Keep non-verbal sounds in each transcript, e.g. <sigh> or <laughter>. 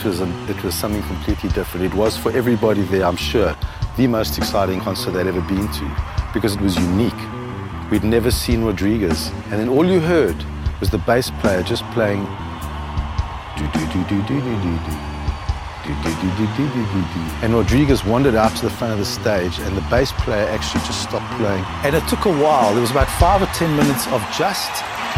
it was something completely different. It was for everybody there, I'm sure, the most exciting concert they'd ever been to because it was unique. We'd never seen Rodriguez, and then all you heard was the bass player just playing and Rodriguez wandered out to the front of the stage and the bass player actually just stopped playing. And it took a while. There was about 5 or 10 minutes of just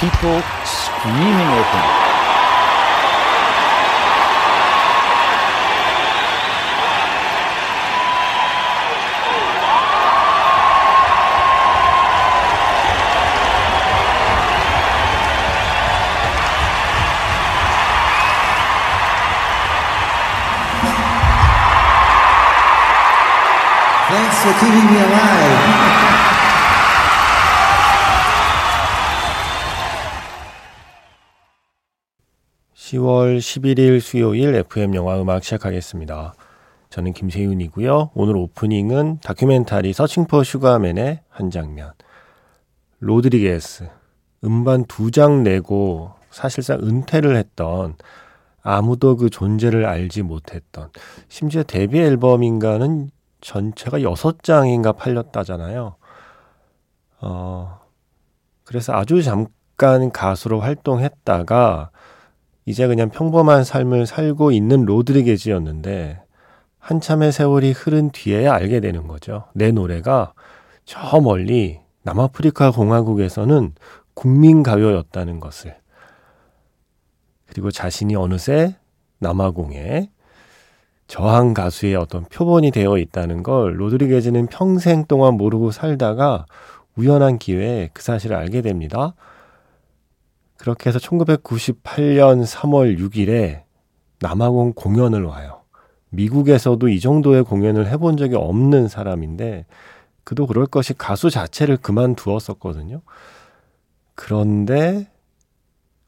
people screaming at him. Thanks for keeping me alive. <laughs> 10월 11일 수요일 FM영화음악 시작하겠습니다. 저는 김세윤이고요. 오늘 오프닝은 다큐멘터리 서칭 포 슈가맨의 한 장면. 로드리게스, 음반 2장 내고 사실상 은퇴를 했던, 아무도 그 존재를 알지 못했던, 심지어 데뷔 앨범인가는 전체가 6장인가 팔렸다잖아요. 그래서 아주 잠깐 가수로 활동했다가 이제 그냥 평범한 삶을 살고 있는 로드리게즈였는데 한참의 세월이 흐른 뒤에야 알게 되는 거죠. 내 노래가 저 멀리 남아프리카 공화국에서는 국민 가요였다는 것을. 그리고 자신이 어느새 남아공에 저항 가수의 어떤 표본이 되어 있다는 걸 로드리게즈는 평생 동안 모르고 살다가 우연한 기회에 그 사실을 알게 됩니다. 그렇게 해서 1998년 3월 6일에 남아공 공연을 와요. 미국에서도 이 정도의 공연을 해본 적이 없는 사람인데 그도 그럴 것이 가수 자체를 그만두었었거든요. 그런데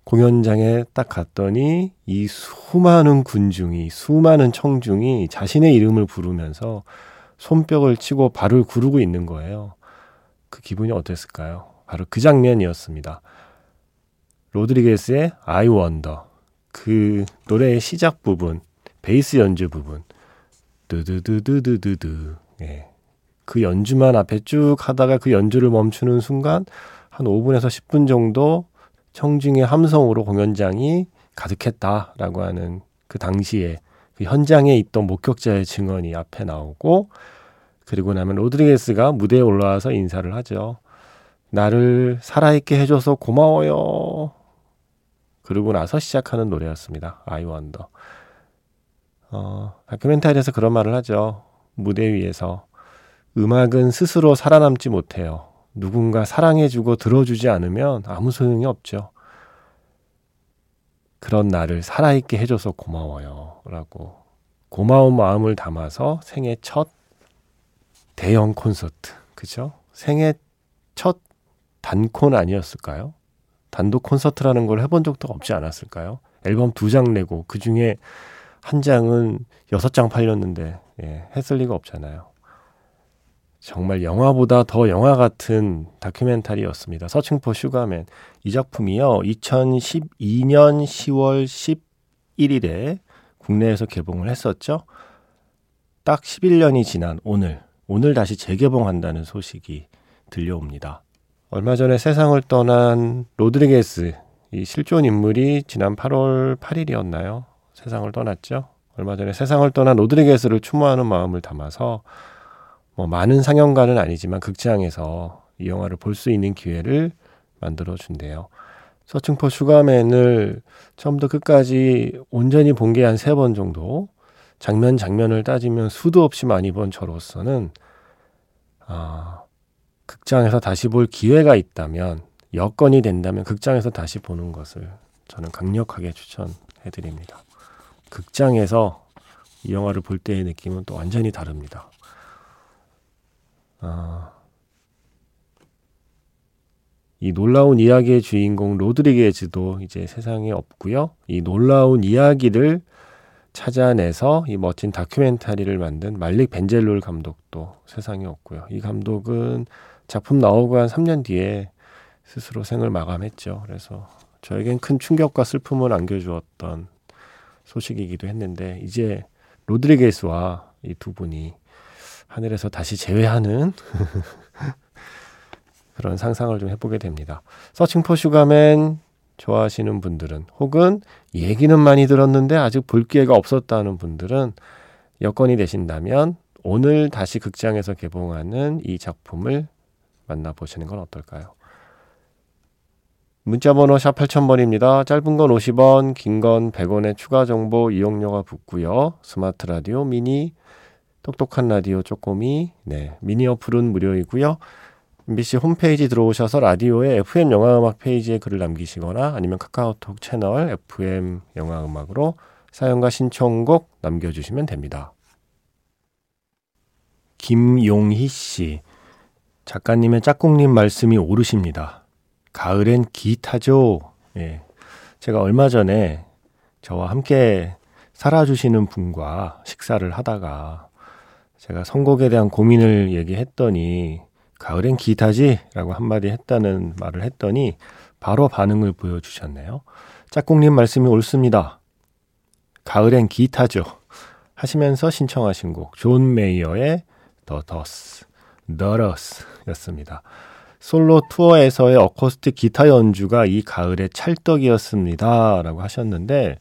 공연장에 딱 갔더니 이 수많은 군중이, 수많은 청중이 자신의 이름을 부르면서 손뼉을 치고 발을 구르고 있는 거예요. 그 기분이 어땠을까요? 바로 그 장면이었습니다. 로드리게스의 I Wonder, 그 노래의 시작 부분, 베이스 연주 부분, 두두두두두두두, 예. 그 연주만 앞에 쭉 하다가 그 연주를 멈추는 순간 한 5분에서 10분 정도 청중의 함성으로 공연장이 가득했다라고 하는 그 당시에 그 현장에 있던 목격자의 증언이 앞에 나오고, 그리고 나면 로드리게스가 무대에 올라와서 인사를 하죠. 나를 살아있게 해줘서 고마워요. 그러고 나서 시작하는 노래였습니다. I Wonder. 다큐멘터리에서 그런 말을 하죠. 무대 위에서 음악은 스스로 살아남지 못해요. 누군가 사랑해주고 들어주지 않으면 아무 소용이 없죠. 그런 나를 살아있게 해줘서 고마워요. 라고 고마운 마음을 담아서 생애 첫 대형 콘서트, 그죠? 생애 첫 단콘 아니었을까요? 단독 콘서트라는 걸 해본 적도 없지 않았을까요? 앨범 2장 내고 그 중에 한 장은 6장 팔렸는데, 예, 했을 리가 없잖아요. 정말 영화보다 더 영화 같은 다큐멘터리였습니다. 서칭 포 슈가맨. 이 작품이요, 2012년 10월 11일에 국내에서 개봉을 했었죠. 딱 11년이 지난 오늘 다시 재개봉한다는 소식이 들려옵니다. 얼마 전에 세상을 떠난 로드리게스, 이 실존 인물이 지난 8월 8일이었나요? 세상을 떠났죠. 얼마 전에 세상을 떠난 로드리게스를 추모하는 마음을 담아서 많은 상영관은 아니지만 극장에서 이 영화를 볼 수 있는 기회를 만들어준대요. 서칭 포 슈가맨을 처음부터 끝까지 온전히 본 게 한 3번 정도, 장면을 따지면 수도 없이 많이 본 저로서는 극장에서 다시 볼 기회가 있다면, 여건이 된다면 극장에서 다시 보는 것을 저는 강력하게 추천해드립니다. 극장에서 이 영화를 볼 때의 느낌은 또 완전히 다릅니다. 이 놀라운 이야기의 주인공 로드리게즈도 이제 세상에 없고요. 이 놀라운 이야기를 찾아내서 이 멋진 다큐멘터리를 만든 말릭 벤젤롤 감독도 세상에 없고요. 이 감독은 작품 나오고 한 3년 뒤에 스스로 생을 마감했죠. 그래서 저에겐 큰 충격과 슬픔을 안겨주었던 소식이기도 했는데 이제 로드리게스와 이 두 분이 하늘에서 다시 재회하는 그런 상상을 좀 해보게 됩니다. 서칭 포 슈가맨 좋아하시는 분들은 혹은 얘기는 많이 들었는데 아직 볼 기회가 없었다는 분들은 여건이 되신다면 오늘 다시 극장에서 개봉하는 이 작품을 만나보시는 건 어떨까요? 문자번호 샵 8000번입니다. 짧은 건 50원, 긴 건 100원의 추가 정보 이용료가 붙고요. 스마트 라디오 미니, 똑똑한 라디오 쪼꼬미, 네, 미니 어플은 무료이고요. MBC 홈페이지 들어오셔서 라디오에 FM 영화음악 페이지에 글을 남기시거나 아니면 카카오톡 채널 FM 영화음악으로 사연과 신청곡 남겨주시면 됩니다. 김용희 씨, 작가님의 짝꿍님 말씀이 오르십니다. 가을엔 기타죠. 예, 제가 얼마 전에 저와 함께 살아주시는 분과 식사를 하다가 제가 선곡에 대한 고민을 얘기했더니 가을엔 기타지? 라고 한마디 했다는 말을 했더니 바로 반응을 보여주셨네요. 짝꿍님 말씀이 옳습니다. 가을엔 기타죠. 하시면서 신청하신 곡 존 메이어의 The Dust, The Dust 였습니다. 솔로 투어에서의 어쿠스틱 기타 연주가 이 가을의 찰떡이었습니다. 라고 하셨는데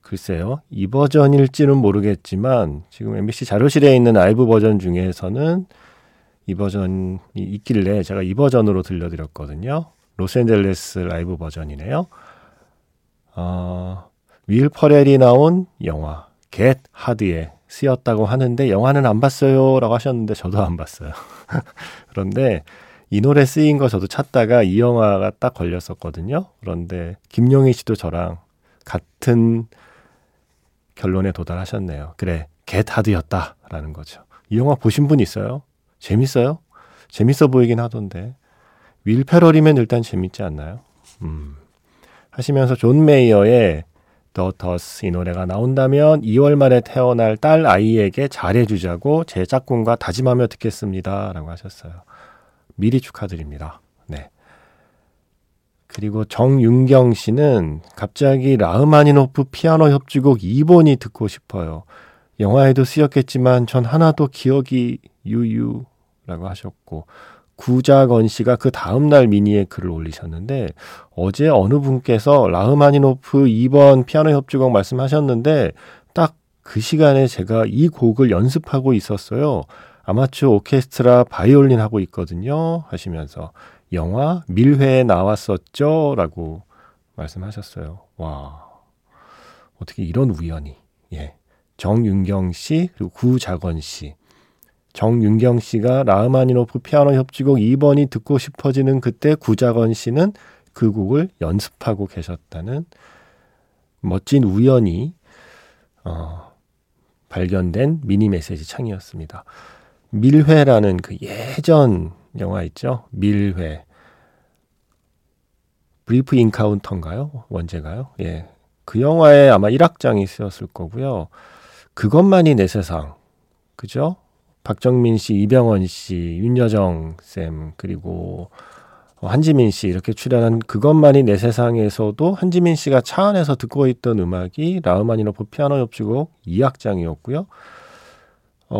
글쎄요. 이 버전일지는 모르겠지만 지금 MBC 자료실에 있는 라이브 버전 중에서는 이 버전이 있길래 제가 이 버전으로 들려드렸거든요. 로스앤젤레스 라이브 버전이네요. 윌 퍼렐이 나온 영화 겟 하드에 쓰였다고 하는데 영화는 안 봤어요 라고 하셨는데 저도 안 봤어요. 그런데 이 노래 쓰인 거 저도 찾다가 이 영화가 딱 걸렸었거든요. 그런데 김용희 씨도 저랑 같은 결론에 도달하셨네요. 그래, 겟 하드였다 라는 거죠. 이 영화 보신 분 있어요? 재밌어요? 재밌어 보이긴 하던데 윌 페럴이면 일단 재밌지 않나요? 하시면서 존 메이어의 더 더스 이 노래가 나온다면 2월 말에 태어날 딸 아이에게 잘해주자고 제 짝꿍과 다짐하며 듣겠습니다. 라고 하셨어요. 미리 축하드립니다. 네. 그리고 정윤경 씨는 갑자기 라흐마니노프 피아노 협주곡 2번이 듣고 싶어요. 영화에도 쓰였겠지만 전 하나도 기억이 유유라고 하셨고 구자건 씨가 그 다음날 미니에 글을 올리셨는데 어제 어느 분께서 라흐마니노프 2번 피아노 협주곡 말씀하셨는데 딱 그 시간에 제가 이 곡을 연습하고 있었어요. 아마추어 오케스트라 바이올린 하고 있거든요 하시면서 영화 밀회에 나왔었죠 라고 말씀하셨어요. 와, 어떻게 이런 우연이. 예, 정윤경 씨 그리고 구자건 씨, 정윤경 씨가 라흐마니노프 피아노 협주곡 2번이 듣고 싶어지는 그때 구자건 씨는 그 곡을 연습하고 계셨다는 멋진 우연이 발견된 미니 메시지 창이었습니다. 밀회라는 그 예전 영화 있죠? 밀회. 브리프 인카운터인가요? 원제가요? 예. 그 영화에 아마 1악장이 쓰였을 거고요. 그것만이 내 세상. 그죠? 박정민 씨, 이병헌 씨, 윤여정 쌤, 그리고 한지민 씨 이렇게 출연한 그것만이 내 세상에서도 한지민 씨가 차 안에서 듣고 있던 음악이 라흐마니노프 피아노 협주곡 2악장이었고요.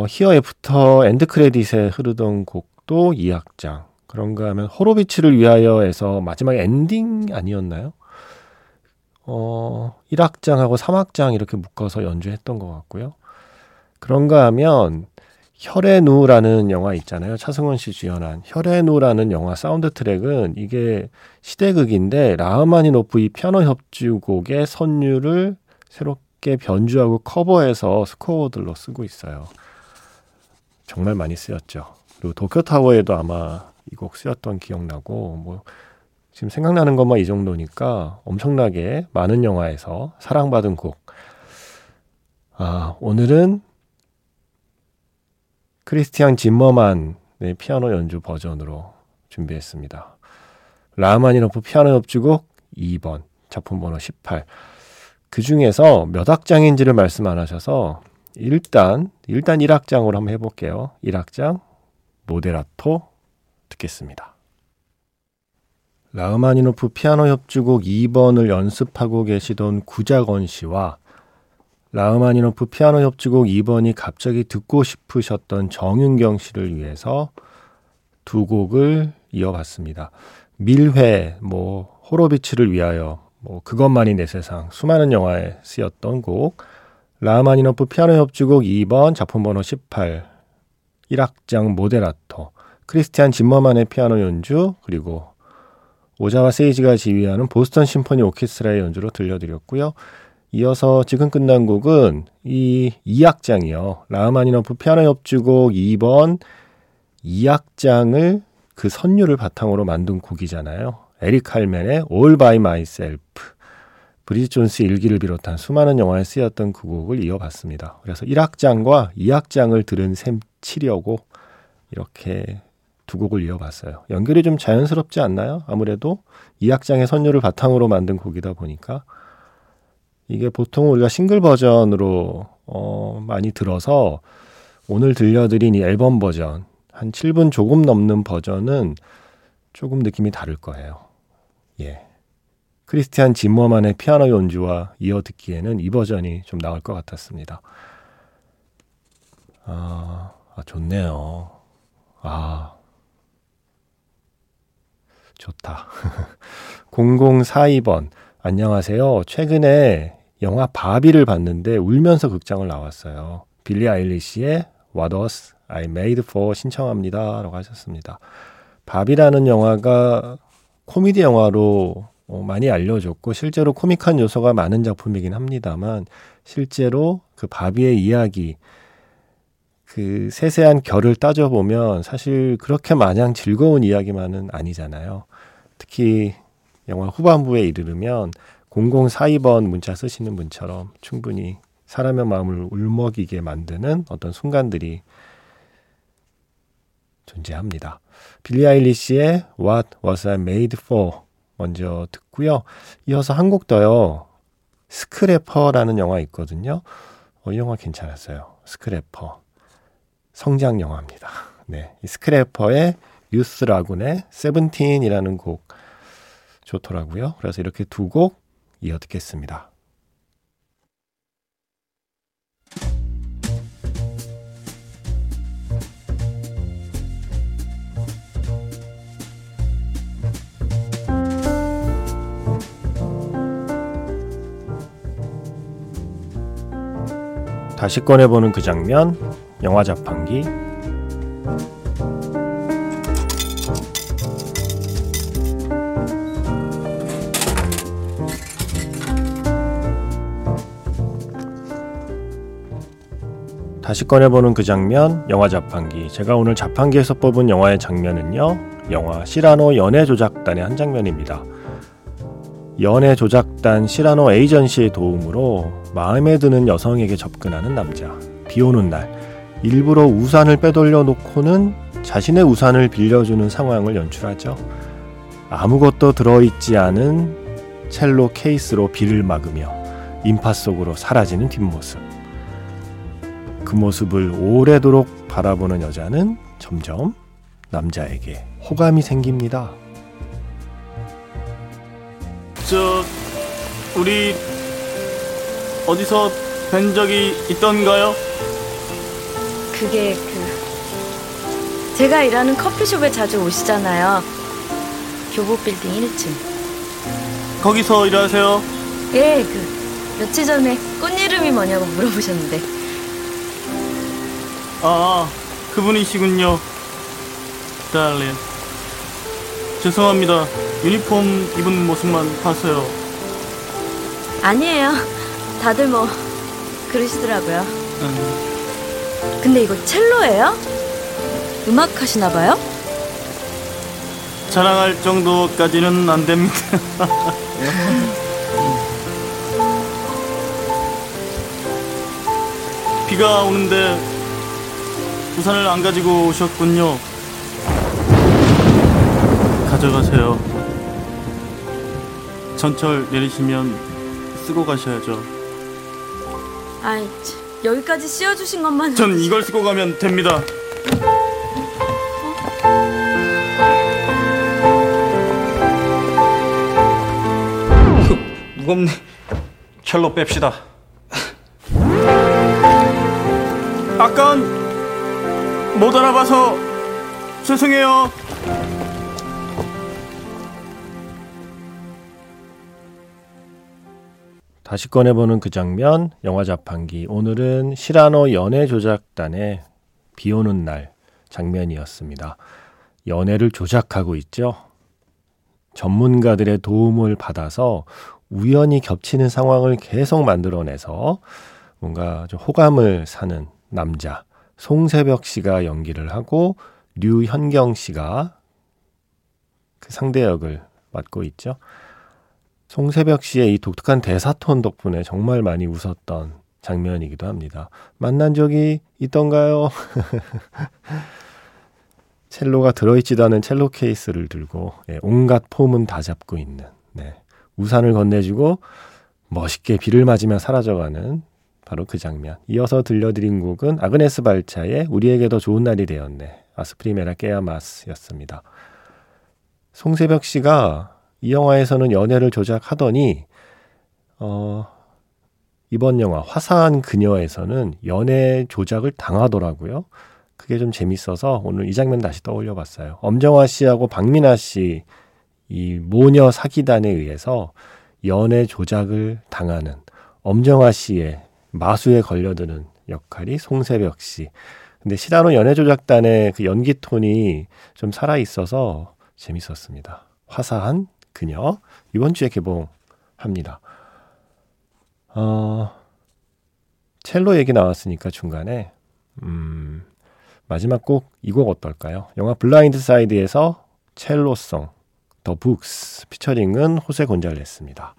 히어애프터 엔드 크레딧에 흐르던 곡도 2악장. 그런가 하면 호로비츠를 위하여에서 마지막 엔딩 아니었나요? 1악장하고 3악장 이렇게 묶어서 연주했던 것 같고요. 그런가 하면 혈의 누라는 영화 있잖아요. 차승원 씨 주연한 혈의 누라는 영화 사운드 트랙은 이게 시대극인데 라흐마니노프 이 피아노 협주곡의 선율을 새롭게 변주하고 커버해서 스코어들로 쓰고 있어요. 정말 많이 쓰였죠. 그리고 도쿄타워에도 아마 이 곡 쓰였던 기억나고 뭐 지금 생각나는 것만 이 정도니까 엄청나게 많은 영화에서 사랑받은 곡. 오늘은 크리스티안 짐머만의 피아노 연주 버전으로 준비했습니다. 라흐마니노프 피아노 협주곡 2번, 작품 번호 18. 그 중에서 몇 악장인지를 말씀 안 하셔서 일단 1악장으로 한번 해볼게요. 1악장 모데라토 듣겠습니다. 라흐마니노프 피아노 협주곡 2번을 연습하고 계시던 구자건 씨와 라흐마니노프 피아노 협주곡 2번이 갑자기 듣고 싶으셨던 정윤경 씨를 위해서 두 곡을 이어봤습니다. 밀회, 호로비치를 위하여, 그것만이 내 세상, 수많은 영화에 쓰였던 곡, 라흐마니노프 피아노 협주곡 2번 작품번호 18, 1악장 모데라토, 크리스티안 짐머만의 피아노 연주, 그리고 오자와 세이지가 지휘하는 보스턴 심포니 오케스트라의 연주로 들려드렸고요. 이어서 지금 끝난 곡은 이 2악장이요. 라흐마니노프 피아노 협주곡 2번 2악장을 그 선율을 바탕으로 만든 곡이잖아요. 에릭 칼맨의 All by Myself, 브리짓 존스 일기를 비롯한 수많은 영화에 쓰였던 그 곡을 이어봤습니다. 그래서 1악장과 2악장을 들은 셈 치려고 이렇게 두 곡을 이어봤어요. 연결이 좀 자연스럽지 않나요? 아무래도 2악장의 선율을 바탕으로 만든 곡이다 보니까 이게 보통 우리가 싱글 버전으로 많이 들어서 오늘 들려드린 이 앨범 버전 한 7분 조금 넘는 버전은 조금 느낌이 다를 거예요. 예, 크리스티안 짐머만의 피아노 연주와 이어 듣기에는 이 버전이 좀 나을 것 같았습니다. 좋네요. 좋다. 0042번 안녕하세요. 최근에 영화 바비를 봤는데 울면서 극장을 나왔어요. 빌리 아일리시의 What was I made for 신청합니다 라고 하셨습니다. 바비라는 영화가 코미디 영화로 많이 알려졌고 실제로 코믹한 요소가 많은 작품이긴 합니다만 실제로 그 바비의 이야기 그 세세한 결을 따져보면 사실 그렇게 마냥 즐거운 이야기만은 아니잖아요. 특히 영화 후반부에 이르면 0042번 문자 쓰시는 분처럼 충분히 사람의 마음을 울먹이게 만드는 어떤 순간들이 존재합니다. 빌리 아일리시의 What was I made for 먼저 듣고요. 이어서 한 곡 더요. 스크래퍼라는 영화 있거든요. 이 영화 괜찮았어요. 스크래퍼. 성장 영화입니다. 네, 이 스크래퍼의 유스 라군의 세븐틴이라는 곡 좋더라고요. 그래서 이렇게 두 곡 이어 듣겠습니다. 다시 꺼내보는 그 장면, 영화 자판기. 다시 꺼내보는 그 장면, 영화 자판기. 제가 오늘 자판기에서 뽑은 영화의 장면은요, 영화 시라노 연애조작단의 한 장면입니다. 연애조작단 시라노 에이전시의 도움으로 마음에 드는 여성에게 접근하는 남자. 비오는 날 일부러 우산을 빼돌려 놓고는 자신의 우산을 빌려주는 상황을 연출하죠. 아무것도 들어있지 않은 첼로 케이스로 비를 막으며 인파 속으로 사라지는 뒷모습. 그 모습을 오래도록 바라보는 여자는 점점 남자에게 호감이 생깁니다. 우리 어디서 뵌 적이 있던가요? 그게 제가 일하는 커피숍에 자주 오시잖아요. 교보 빌딩 1층. 거기서 일하세요? 예, 며칠 전에 꽃 이름이 뭐냐고 물어보셨는데. 그분이시군요. 달린. 죄송합니다. 유니폼 입은 모습만 봤어요. 아니에요. 다들 그러시더라고요. 근데 이거 첼로예요? 음악 하시나 봐요? 자랑할 정도까지는 안 됩니다. 비가 오는데 우산을 안 가지고 오셨군요. 가져가세요. 전철 내리시면 쓰고 가셔야죠. 아이, 여기까지 씌워주신 것만... 전 이걸 쓰고 가면 됩니다. 무겁네. 첼로 뺍시다. 아깐 못 알아봐서 죄송해요. 다시 꺼내보는 그 장면, 영화 자판기. 오늘은 시라노 연애조작단의 비오는 날 장면이었습니다. 연애를 조작하고 있죠. 전문가들의 도움을 받아서 우연히 겹치는 상황을 계속 만들어내서 뭔가 좀 호감을 사는 남자 송새벽 씨가 연기를 하고 류현경 씨가 그 상대 역을 맡고 있죠. 송새벽 씨의 이 독특한 대사톤 덕분에 정말 많이 웃었던 장면이기도 합니다. 만난 적이 있던가요? 첼로가 들어있지도 않은 첼로 케이스를 들고 온갖 폼은 다 잡고 있는, 우산을 건네주고 멋있게 비를 맞으며 사라져가는 바로 그 장면. 이어서 들려드린 곡은 아그네스 발차의 우리에게 더 좋은 날이 되었네, 아스프리메라 깨아마스였습니다. 송새벽 씨가 이 영화에서는 연애를 조작하더니 이번 영화 화사한 그녀에서는 연애 조작을 당하더라고요. 그게 좀 재밌어서 오늘 이 장면 다시 떠올려 봤어요. 엄정화 씨하고 박민아 씨 이 모녀 사기단에 의해서 연애 조작을 당하는 엄정화 씨의 마수에 걸려드는 역할이 송새벽 씨. 근데 시라노 연애 조작단의 그 연기 톤이 좀 살아있어서 재밌었습니다. 화사한 그녀, 이번 주에 개봉합니다. 첼로 얘기 나왔으니까 중간에 마지막 곡, 이 곡 어떨까요? 영화 블라인드 사이드에서 첼로 송, The Books, 피처링은 호세 곤잘레스입니다.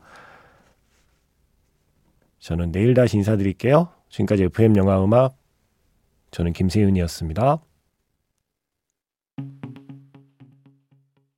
저는 내일 다시 인사드릴게요. 지금까지 FM영화음악, 저는 김세윤이었습니다.